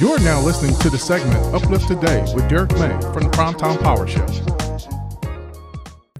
You're now listening to the segment Uplift Today with Derek May from the Primetime Power Show.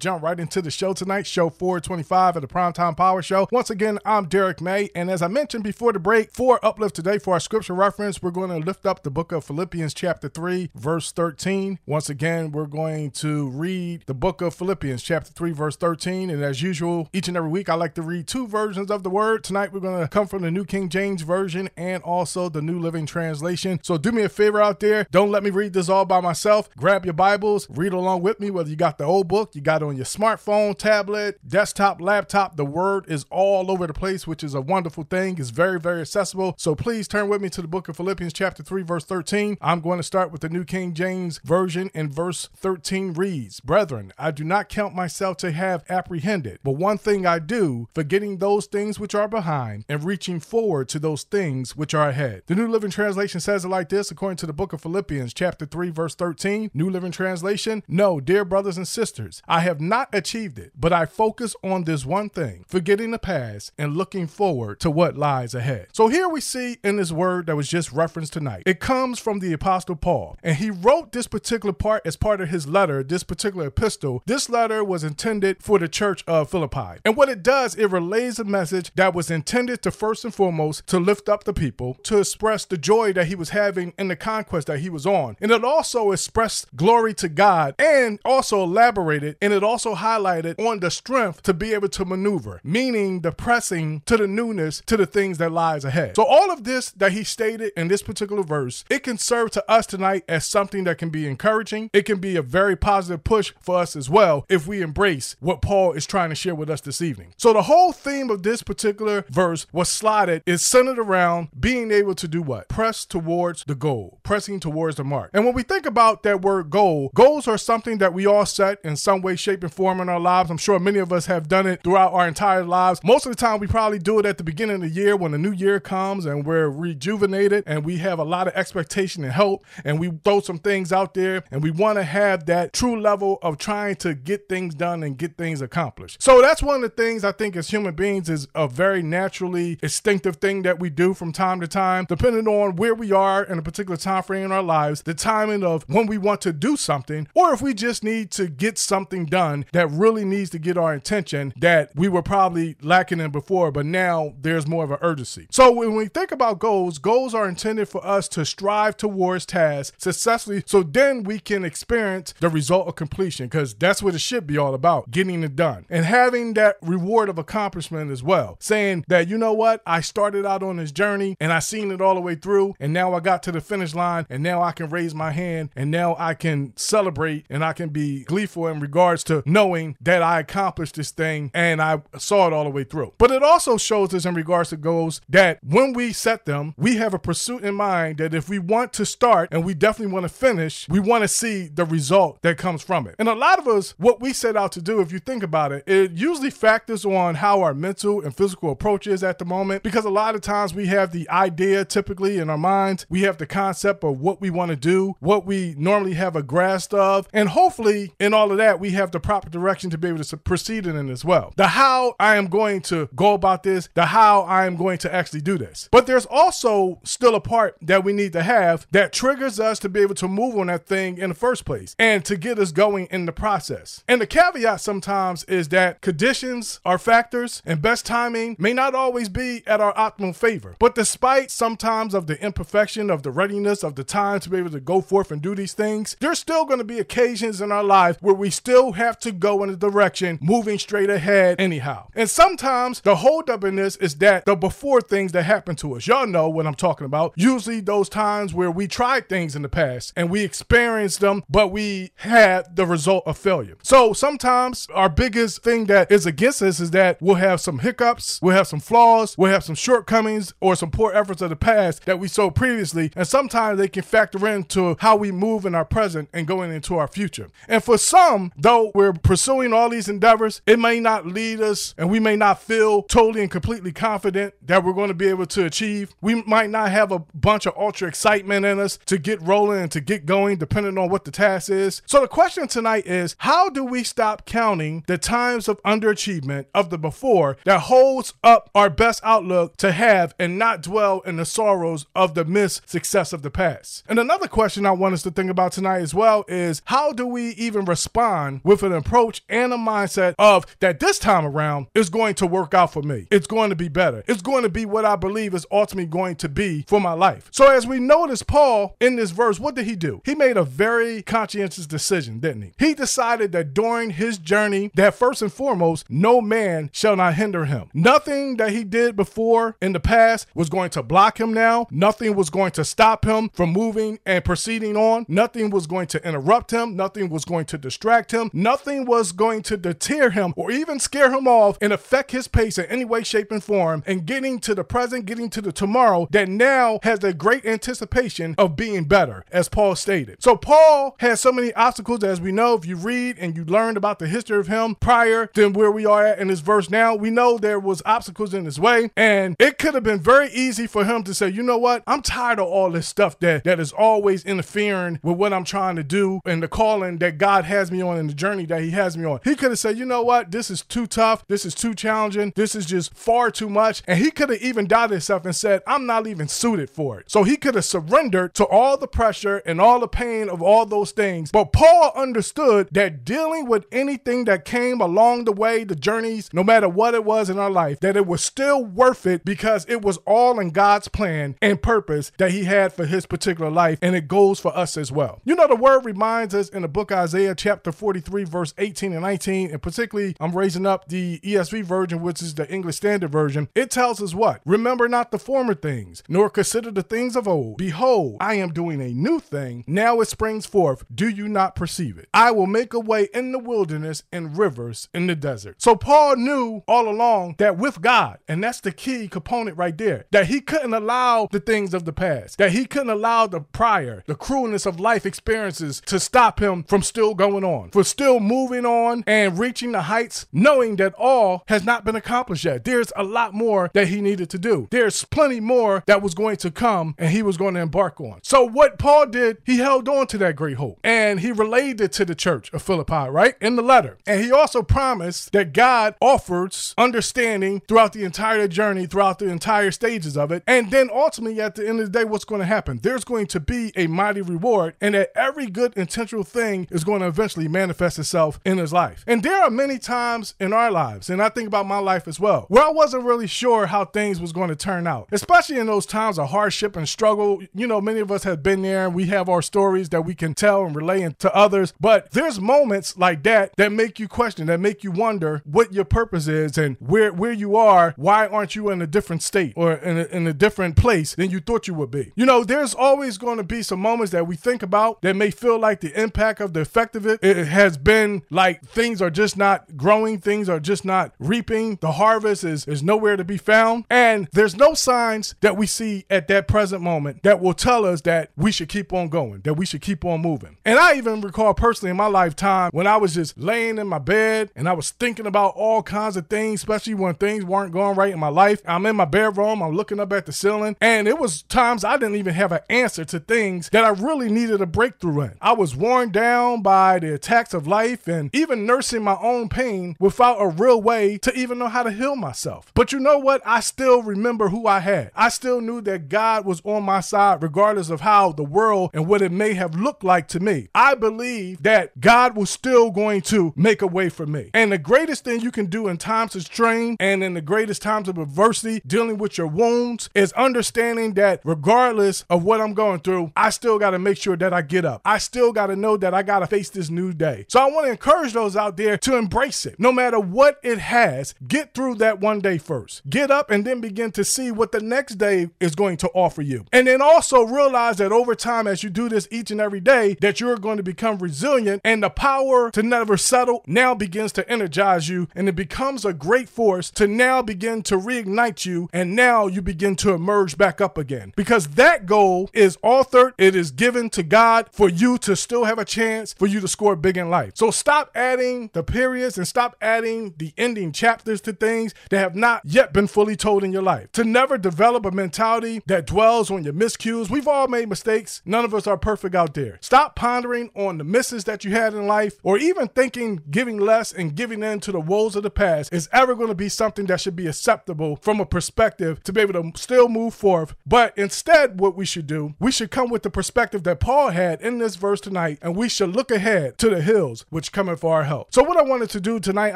Jump right into the show tonight, show 425 of the Primetime Power Show. Once again, I'm Derek May, and as I mentioned before the break, for Uplift Today, for our scripture reference, we're going to lift up the book of Philippians chapter 3, verse 13. Once again, we're going to read the book of Philippians chapter 3, verse 13, and as usual, each and every week, I like to read two versions of the word. Tonight, we're going to come from the New King James Version and also the New Living Translation. So do me a favor out there. Don't let me read this all by myself. Grab your Bibles, read along with me, whether you got the old book, you got on your smartphone, tablet, desktop, laptop. The word is all over the place, which is a wonderful thing. It's very, very accessible. So please turn with me to the book of Philippians chapter 3, verse 13. I'm going to start with the New King James Version, and verse 13 reads, "Brethren, I do not count myself to have apprehended, but one thing I do, forgetting those things which are behind and reaching forward to those things which are ahead." The New Living Translation says it like this, according to the book of Philippians chapter 3, verse 13, New Living Translation, "No, dear brothers and sisters, I have not achieved it, but I focus on this one thing, forgetting the past and looking forward to what lies ahead." So here we see in this word that was just referenced tonight, it comes from the Apostle Paul, and he wrote this particular part as part of his letter, this particular epistle. This letter was intended for the Church of Philippi, and what it does, it relays a message that was intended to first and foremost to lift up the people, to express the joy that he was having in the conquest that he was on, and it also expressed glory to God, and also elaborated and it also highlighted on the strength to be able to maneuver, meaning the pressing to the newness, to the things that lies ahead. So all of this that he stated in this particular verse, it can serve to us tonight as something that can be encouraging. It can be a very positive push for us as well if we embrace what Paul is trying to share with us this evening. So the whole theme of this particular verse was slotted, is centered around being able to do what? Press towards the goal, pressing towards the mark. And when we think about that word goal, goals are something that we all set in some way, shape, and form in our lives. I'm sure many of us have done it throughout our entire lives. Most of the time, we probably do it at the beginning of the year when the new year comes and we're rejuvenated and we have a lot of expectation and hope, and we throw some things out there and we want to have that true level of trying to get things done and get things accomplished. So that's one of the things I think as human beings is a very naturally instinctive thing that we do from time to time, depending on where we are in a particular time frame in our lives, the timing of when we want to do something, or if we just need to get something done that really needs to get our attention that we were probably lacking in before, but now there's more of an urgency. So when we think about goals, goals are intended for us to strive towards tasks successfully so then we can experience the result of completion, because that's what it should be all about, getting it done and having that reward of accomplishment as well, saying that, you know what, I started out on this journey and I seen it all the way through, and now I got to the finish line, and now I can raise my hand, and now I can celebrate, and I can be gleeful in regard to knowing that I accomplished this thing and I saw it all the way through. But it also shows us in regards to goals that when we set them, we have a pursuit in mind that if we want to start and we definitely want to finish, we want to see the result that comes from it. And a lot of us, what we set out to do, if you think about it, it usually factors on how our mental and physical approach is at the moment, because a lot of times we have the idea typically in our minds, we have the concept of what we want to do, what we normally have a grasp of, and hopefully in all of that, we have the proper direction to be able to proceed in it as well. The how I am going to go about this, the how I am going to actually do this. But there's also still a part that we need to have that triggers us to be able to move on that thing in the first place and to get us going in the process. And the caveat sometimes is that conditions are factors and best timing may not always be at our optimal favor. But despite sometimes of the imperfection of the readiness of the time to be able to go forth and do these things, there's still going to be occasions in our life where we still have to go in a direction moving straight ahead anyhow. And sometimes the holdup in this is that the before things that happen to us. Y'all know what I'm talking about. Usually those times where we tried things in the past and we experienced them, but we had the result of failure. So sometimes our biggest thing that is against us is that we'll have some hiccups, we'll have some flaws, we'll have some shortcomings or some poor efforts of the past that we saw previously. And sometimes they can factor into how we move in our present and going into our future. And for some, though we're we're pursuing all these endeavors, it may not lead us and we may not feel totally and completely confident that we're going to be able to achieve. We might not have a bunch of ultra excitement in us to get rolling and to get going, depending on what the task is. So the question tonight is, how do we stop counting the times of underachievement of the before that holds up our best outlook to have and not dwell in the sorrows of the missed success of the past? And another question I want us to think about tonight as well is, how do we even respond with an approach and a mindset of that this time around is going to work out for me. It's going to be better. It's going to be what I believe is ultimately going to be for my life. So as we notice Paul in this verse, what did he do? He made a very conscientious decision, didn't he? He decided that during his journey that first and foremost, no man shall not hinder him. Nothing that he did before in the past was going to block him now. Nothing was going to stop him from moving and proceeding on. Nothing was going to interrupt him. Nothing was going to distract him. Nothing was going to deter him or even scare him off and affect his pace in any way, shape, and form, and getting to the present, getting to the tomorrow that now has a great anticipation of being better, as Paul stated. So Paul had so many obstacles, as we know, if you read and you learned about the history of him prior than where we are at in this verse now, we know there was obstacles in his way, and it could have been very easy for him to say, you know what, I'm tired of all this stuff that is always interfering with what I'm trying to do and the calling that God has me on and the journey that he has me on. He could have said, you know what, this is too tough, this is too challenging, this is just far too much, and he could have even doubted himself and said, I'm not even suited for it. So he could have surrendered to all the pressure and all the pain of all those things. But Paul understood that dealing with anything that came along the way, the journeys, no matter what it was in our life, that it was still worth it because it was all in God's plan and purpose that he had for his particular life, and it goes for us as well. You know, the word reminds us in the book Isaiah chapter 43 verse 18 and 19, and particularly I'm raising up the ESV version, which is the English Standard Version. It tells us what? Remember not the former things, nor consider the things of old. Behold, I am doing a new thing. Now it springs forth. Do you not perceive it? I will make a way in the wilderness and rivers in the desert. So Paul knew all along that with God, and that's the key component right there, that he couldn't allow the things of the past, that he couldn't allow the prior, the cruelness of life experiences to stop him from still going on, for still moving on and reaching the heights, knowing that all has not been accomplished yet. There's a lot more that he needed to do. There's plenty more that was going to come and he was going to embark on. So what Paul did, he held on to that great hope and he relayed it to the church of Philippi, right? In the letter. And he also promised that God offers understanding throughout the entire journey, throughout the entire stages of it. And then ultimately at the end of the day, what's going to happen? There's going to be a mighty reward, and that every good intentional thing is going to eventually manifest itself in his life. And there are many times in our lives, and I think about my life as well, where I wasn't really sure how things was going to turn out, especially in those times of hardship and struggle. You know, many of us have been there and we have our stories that we can tell and relay to others, but there's moments like that make you question, that make you wonder what your purpose is and where you are. Why aren't you in a different state or in a different place than you thought you would be? You know, there's always going to be some moments that we think about that may feel like the impact of the effect of it has been like things are just not growing, things are just not reaping, the harvest is nowhere to be found, and there's no signs that we see at that present moment that will tell us that we should keep on going, that we should keep on moving. And I even recall personally in my lifetime when I was just laying in my bed and I was thinking about all kinds of things, especially when things weren't going right in my life. I'm in my bedroom, I'm looking up at the ceiling, and it was times I didn't even have an answer to things that I really needed a breakthrough in. I was worn down by the attacks of life and even nursing my own pain without a real way to even know how to heal myself. But you know what? I still remember who I had. I still knew that God was on my side regardless of how the world and what it may have looked like to me. I believe that God was still going to make a way for me. And the greatest thing you can do in times of strain and in the greatest times of adversity, dealing with your wounds, is understanding that regardless of what I'm going through, I still got to make sure that I get up. I still got to know that I got to face this new day. So I want to encourage those out there to embrace it. No matter what it has, get through that one day first. Get up and then begin to see what the next day is going to offer you. And then also realize that over time, as you do this each and every day, that you're going to become resilient, and the power to never settle now begins to energize you, and it becomes a great force to now begin to reignite you, and now you begin to emerge back up again. Because that goal is authored, it is given to God for you to still have a chance for you to score big in life. So stop adding the periods and stop adding the ending chapters to things that have not yet been fully told in your life. To never develop a mentality that dwells on your miscues. We've all made mistakes. None of us are perfect out there. Stop pondering on the misses that you had in life, or even thinking giving less and giving in to the woes of the past is ever going to be something that should be acceptable from a perspective to be able to still move forth. But instead, what we should do, we should come with the perspective that Paul had in this verse tonight, and we should look ahead to the hills which cometh for our help. So what I wanted to do tonight,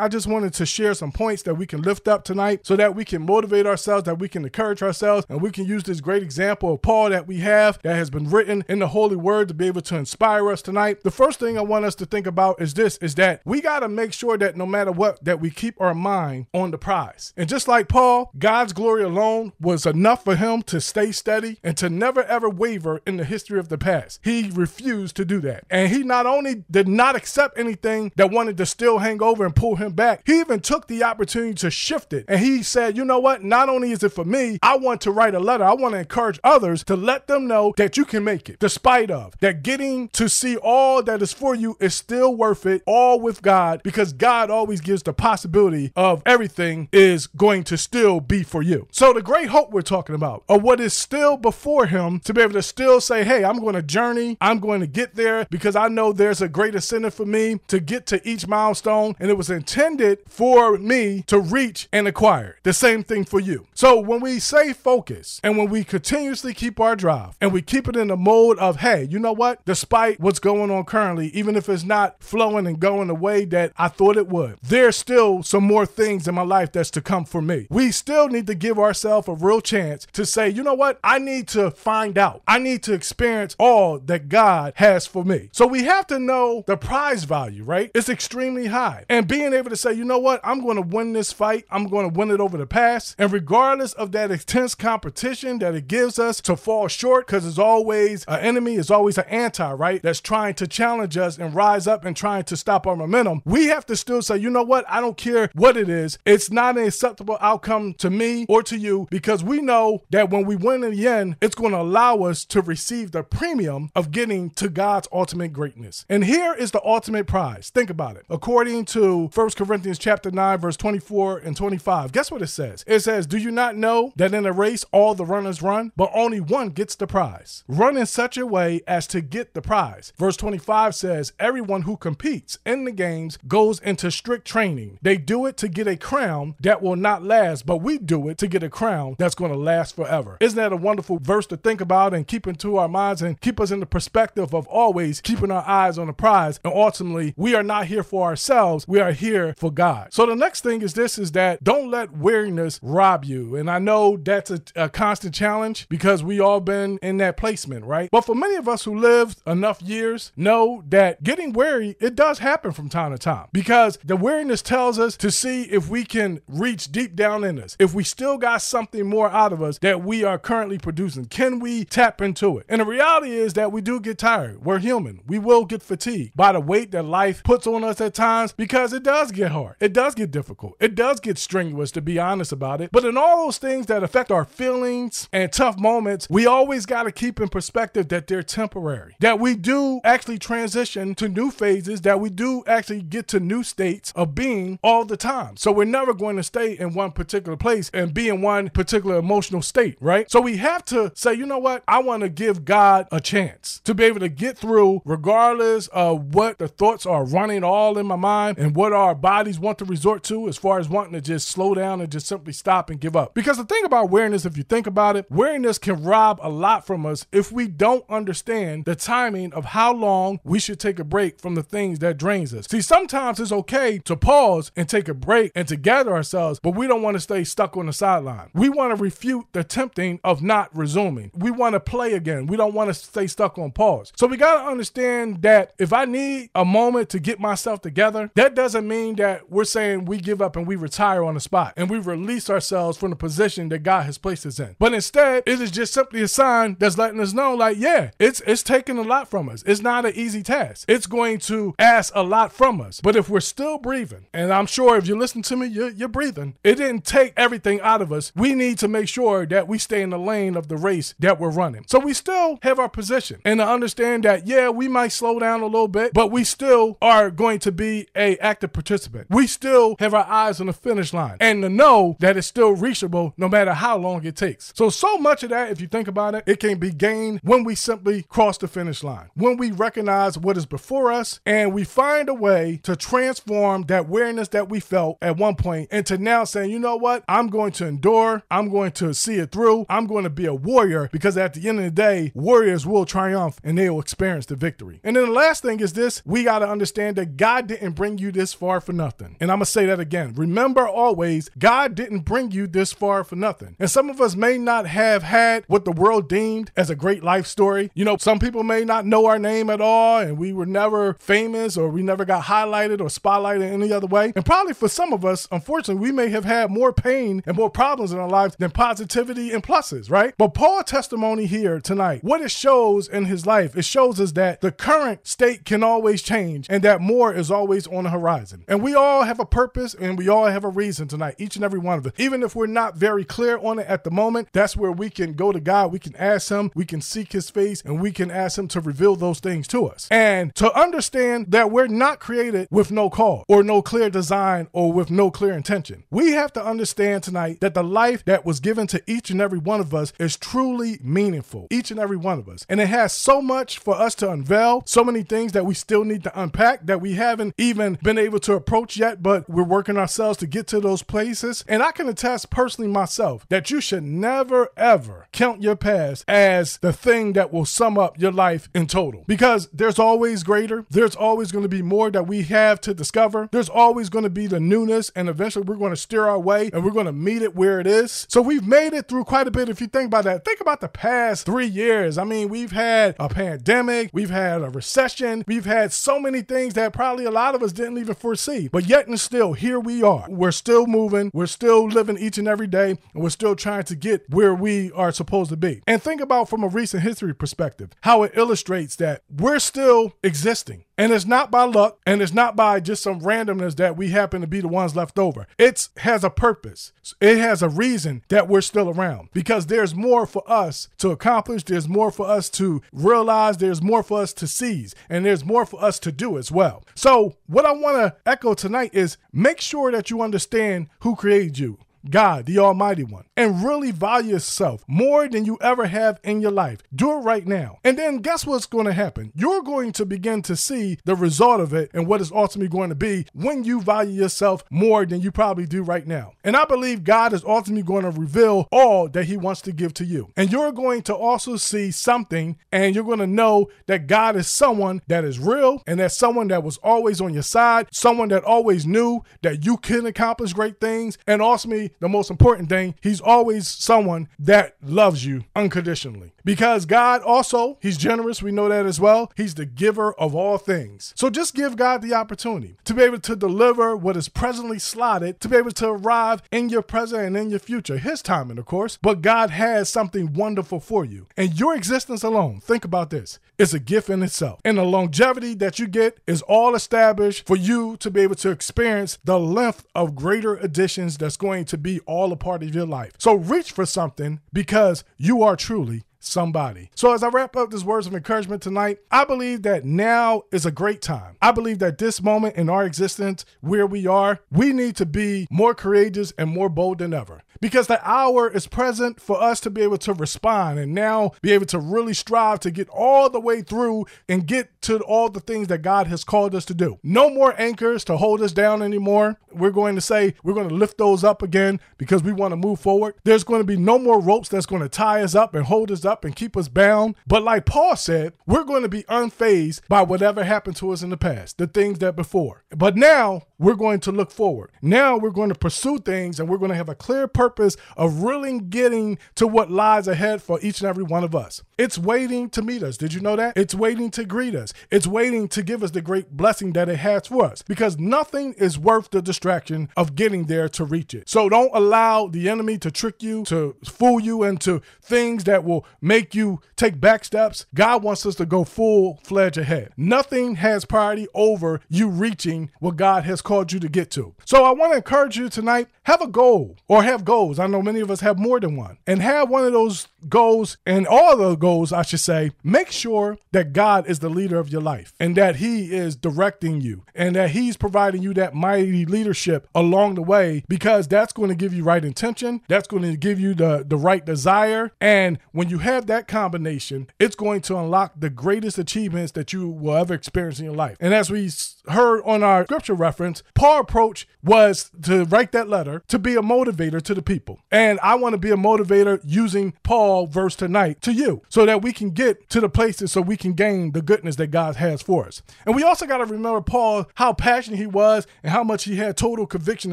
I just wanted to share some points that we can lift up tonight so that we can motivate ourselves, that we can encourage ourselves, and we can use this great example of Paul that we have that has been written in the Holy Word to be able to inspire us tonight. The first thing I want us to think about is this, is that we got to make sure that no matter what, that we keep our mind on the prize. And just like Paul, God's glory alone was enough for him to stay steady and to never ever waver in the history of the past. He refused to do that. And he not only did not accept anything that wanted to still hang over and pull him back, he even took the opportunity to shift it. And he said, you know what? Not only is it for me, I want to write a letter. I want to encourage others to let them know that you can make it, despite of that getting to see all that is for you is still worth it, all with God, because God always gives the possibility of everything is going to still be for you. So the great hope we're talking about, or what is still before him, to be able to still say, hey, I'm going to journey. I'm going to get there because I know there's a great incentive for me to get to each milestone, and it was intended for me to reach and acquire. The same thing for you. So when we say focus, and when we continuously keep our drive, and we keep it in the mode of, hey, you know what? Despite what's going on currently, even if it's not flowing and going the way that I thought it would, there's still some more things in my life that's to come for me. We still need to give ourselves a real chance to say, you know what? I need to find out. I need to experience all that God has for me. So we have to know the prize value, right? It's extremely high. And being able to say, you know what? I'm going to win this fight. I'm going to win it over the past. And regardless of that intense competition that it gives us to fall short, because it's always an enemy, it's always an anti, right? That's trying to challenge us and rise up and trying to stop our momentum. We have to still say, you know what? I don't care what it is. It's not an acceptable outcome to me or to you, because we know that when we win in the end, it's going to allow us to receive the premium of getting to God's ultimate greatness. And here is the ultimate prize. Think about it. According to 1 Corinthians chapter 9, verse 24 and 25, guess what it says? It says, do you not know that in a race all the runners run, but only one gets the prize? Run in such a way as to get the prize. Verse 25 says, everyone who competes in the games goes into strict training. They do it to get a crown that will not last, but we do it to get a crown that's going to last forever. Isn't that a wonderful verse to think about and keep into our minds and keep us in the perspective of always keeping our eyes on the prize? And ultimately, we are not here for ourselves. We are here for God. So the next thing is this, is that don't let weariness rob you. And I know that's a constant challenge because we all been in that placement, right? But for many of us who lived enough years know that getting weary, it does happen from time to time, because the weariness tells us to see if we can reach deep down in us, if we still got something more out of us that we are currently producing. Can we tap into it? And the reality is that we do get tired. We're human. We will get fatigued by the weight that life puts on us at times, because it does get hard. It does get difficult. It does get strenuous, to be honest about it. But in all those things that affect our feelings and tough moments, we always got to keep in perspective that they're temporary, that we do actually transition to new phases, that we do actually get to new states of being all the time. So we're never going to stay in one particular place and be in one particular emotional state, right? So we have to say, you know what? I want to give God a chance to be able to get through, regardless of what the thoughts are running all in my mind and what our bodies want to resort to as far as wanting to just slow down and just simply stop and give up. Because the thing about weariness, if you think about it, weariness can rob a lot from us if we don't understand the timing of how long we should take a break from the things that drains us. See, sometimes it's okay to pause and take a break and to gather ourselves, but we don't want to stay stuck on the sideline. We want to refute the tempting of not resuming. We want to play again. We don't want to stay stuck on pause. So we got to understand that if I need a moment to get myself together, that doesn't mean that we're saying we give up and we retire on the spot and we release ourselves from the position that God has placed us in. But instead, it is just simply a sign that's letting us know, like, yeah, it's taking a lot from us. It's not an easy task. It's going to ask a lot from us. But if we're still breathing, and I'm sure if you listen to me, you're breathing. It didn't take everything out of us. We need to make sure that we stay in the lane of the race that we're running. So we still have our position, and to understand that, yeah, we might slow down a little bit, but we still still are going to be an active participant. We still have our eyes on the finish line and to know that it's still reachable no matter how long it takes. So much of that, if you think about it, it can be gained when we simply cross the finish line, when we recognize what is before us and we find a way to transform that weariness that we felt at one point into now saying, you know what, I'm going to endure, I'm going to see it through, I'm going to be a warrior, because at the end of the day, warriors will triumph and they will experience the victory. And then the last thing is this, we got to understand that God didn't bring you this far for nothing. And I'm going to say that again. Remember always, God didn't bring you this far for nothing. And some of us may not have had what the world deemed as a great life story. You know, some people may not know our name at all and we were never famous or we never got highlighted or spotlighted in any other way. And probably for some of us, unfortunately, we may have had more pain and more problems in our lives than positivity and pluses, right? But Paul's testimony here tonight, what it shows in his life, it shows us that the current state can always change and that more is always on the horizon. And we all have a purpose and we all have a reason tonight, each and every one of us. Even if we're not very clear on it at the moment, that's where we can go to God, we can ask him, we can seek his face, and we can ask him to reveal those things to us. And to understand that we're not created with no call or no clear design or with no clear intention. We have to understand tonight that the life that was given to each and every one of us is truly meaningful, each and every one of us. And it has so much for us to unveil, so many things that we still need to unpack that we haven't even been able to approach yet, but we're working ourselves to get to those places. And I can attest personally myself that you should never, ever count your past as the thing that will sum up your life in total, because there's always greater. There's always going to be more that we have to discover. There's always going to be the newness, and eventually we're going to steer our way and we're going to meet it where it is. So we've made it through quite a bit. If you think about that, think about the past 3 years. I mean, we've had a pandemic, we've had a recession, we've had so many things that probably a lot of us didn't even foresee, but yet and still here we are. We're still moving. We're still living each and every day. And we're still trying to get where we are supposed to be. And think about from a recent history perspective, how it illustrates that we're still existing. And it's not by luck, and it's not by just some randomness that we happen to be the ones left over. It has a purpose. It has a reason that we're still around, because there's more for us to accomplish. There's more for us to realize. There's more for us to seize, and there's more for us to do as well. So what I want to echo tonight is make sure that you understand who created you. God, the Almighty One, and really value yourself more than you ever have in your life. Do it right now. And then guess what's going to happen? You're going to begin to see the result of it and what it's ultimately going to be when you value yourself more than you probably do right now. And I believe God is ultimately going to reveal all that he wants to give to you. And you're going to also see something, and you're going to know that God is someone that is real, and that's someone that was always on your side, someone that always knew that you can accomplish great things, and ultimately, the most important thing, he's always someone that loves you unconditionally. Because God also, he's generous. We know that as well. He's the giver of all things. So just give God the opportunity to be able to deliver what is presently slotted, to be able to arrive in your present and in your future, his timing, of course. But God has something wonderful for you. And your existence alone, think about this, is a gift in itself. And the longevity that you get is all established for you to be able to experience the length of greater additions that's going to be all a part of your life. So reach for something, because you are truly somebody. So as I wrap up this words of encouragement tonight, I believe that now is a great time. I believe that this moment in our existence, where we are, we need to be more courageous and more bold than ever, because the hour is present for us to be able to respond and now be able to really strive to get all the way through and get to all the things that God has called us to do. No more anchors to hold us down anymore. We're going to say, we're going to lift those up again because we want to move forward. There's going to be no more ropes that's going to tie us up and hold us up and keep us bound. But like Paul said, we're going to be unfazed by whatever happened to us in the past, the things that before. But now we're going to look forward. Now we're going to pursue things, and we're going to have a clear purpose of really getting to what lies ahead for each and every one of us. It's waiting to meet us. Did you know that? It's waiting to greet us. It's waiting to give us the great blessing that it has for us, because nothing is worth the distraction of getting there to reach it. So don't allow the enemy to trick you, to fool you into things that will make you take back steps. God wants us to go full-fledged ahead. Nothing has priority over you reaching what God has called you to get to. So I want to encourage you tonight, have a goal or have goals. I know many of us have more than one, and have one of those goals and all the goals, I should say, make sure that God is the leader of your life and that he is directing you and that he's providing you that mighty leadership along the way, because that's going to give you right intention. That's going to give you the right desire. And when you have that combination, it's going to unlock the greatest achievements that you will ever experience in your life. And as we heard on our scripture reference, Paul's approach was to write that letter to be a motivator to the people. And I want to be a motivator using Paul's verse tonight to you so that we can get to the places so we can gain the goodness that God has for us. And we also got to remember Paul, how passionate he was and how much he had total conviction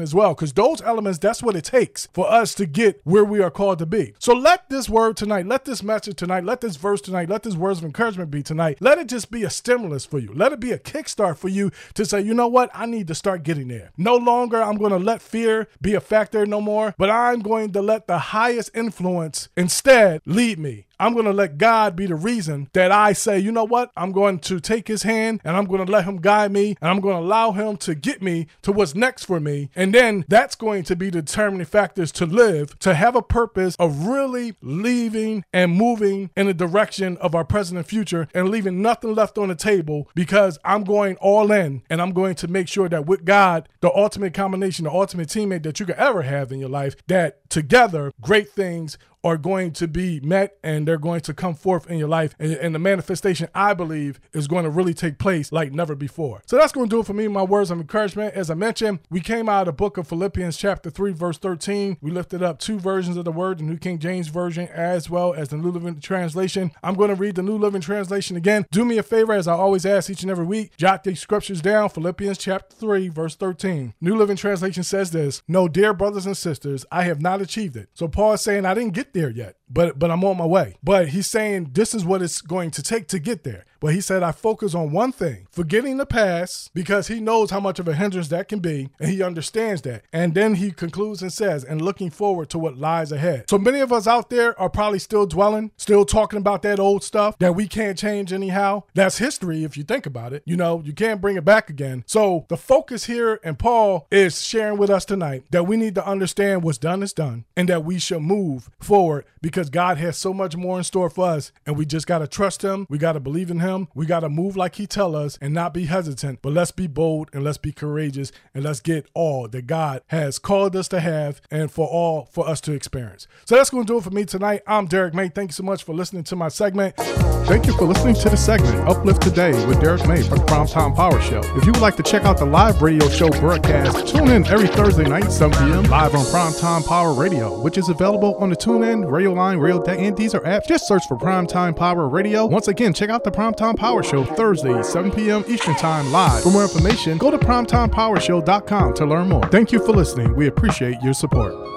as well, because those elements, that's what it takes for us to get where we are called to be. So let this word tonight, let this message tonight, let this verse tonight, let this words of encouragement be tonight. Let it just be a stimulus for you. Let it be a kickstart for you to say, you know what? I need to start getting there. No longer I'm going to let fear be a factor no more, but I'm going to let the highest influence instead lead me. I'm going to let God be the reason that I say, you know what? I'm going to take his hand and I'm going to let him guide me and I'm going to allow him to get me to what's next for me. And then that's going to be the determining factors to live, to have a purpose of really leaving and moving in the direction of our present and future and leaving nothing left on the table, because I'm going all in and I'm going to make sure that with God, the ultimate combination, the ultimate teammate that you could ever have in your life, that together great things are going to be met and they're going to come forth in your life. And the manifestation, I believe, is going to really take place like never before. So that's going to do it for me, my words of encouragement. As I mentioned, we came out of the book of Philippians chapter 3, verse 13. We lifted up two versions of the word, the New King James Version as well as the New Living Translation. I'm going to read the New Living Translation again. Do me a favor, as I always ask each and every week, jot these scriptures down. Philippians chapter 3, verse 13. New Living Translation says this: "No, dear brothers and sisters, I have not achieved it." So Paul is saying, I didn't get there yet, but I'm on my way. But he's saying this is what it's going to take to get there. But he said, I focus on one thing, forgetting the past, because he knows how much of a hindrance that can be, and he understands that. And then he concludes and says, and looking forward to what lies ahead. So many of us out there are probably still dwelling, still talking about that old stuff that we can't change anyhow. That's history if you think about it. You know, you can't bring it back again. So the focus here, and Paul is sharing with us tonight, that we need to understand what's done is done, and that we should move forward because God has so much more in store for us, and we just got to trust him. We got to believe in him. We got to move like he tell us and not be hesitant, but let's be bold and let's be courageous and let's get all that God has called us to have and for us to experience. So that's going to do it for me tonight. I'm Derek May. Thank you so much for listening to my segment. Thank you for listening to the segment Uplift Today with Derek May from the Primetime Power Show. If you would like to check out the live radio show broadcast, tune in every Thursday night, 7 p.m. live on Primetime Power Radio, which is available on the TuneIn, Radio Line, Radio Tech, and Deezer apps. Just search for Primetime Power Radio. Once again, check out the Primetime Power Show Thursday, 7 p.m. Eastern Time live. For more information, go to primetimepowershow.com to learn more. Thank you for listening. We appreciate your support.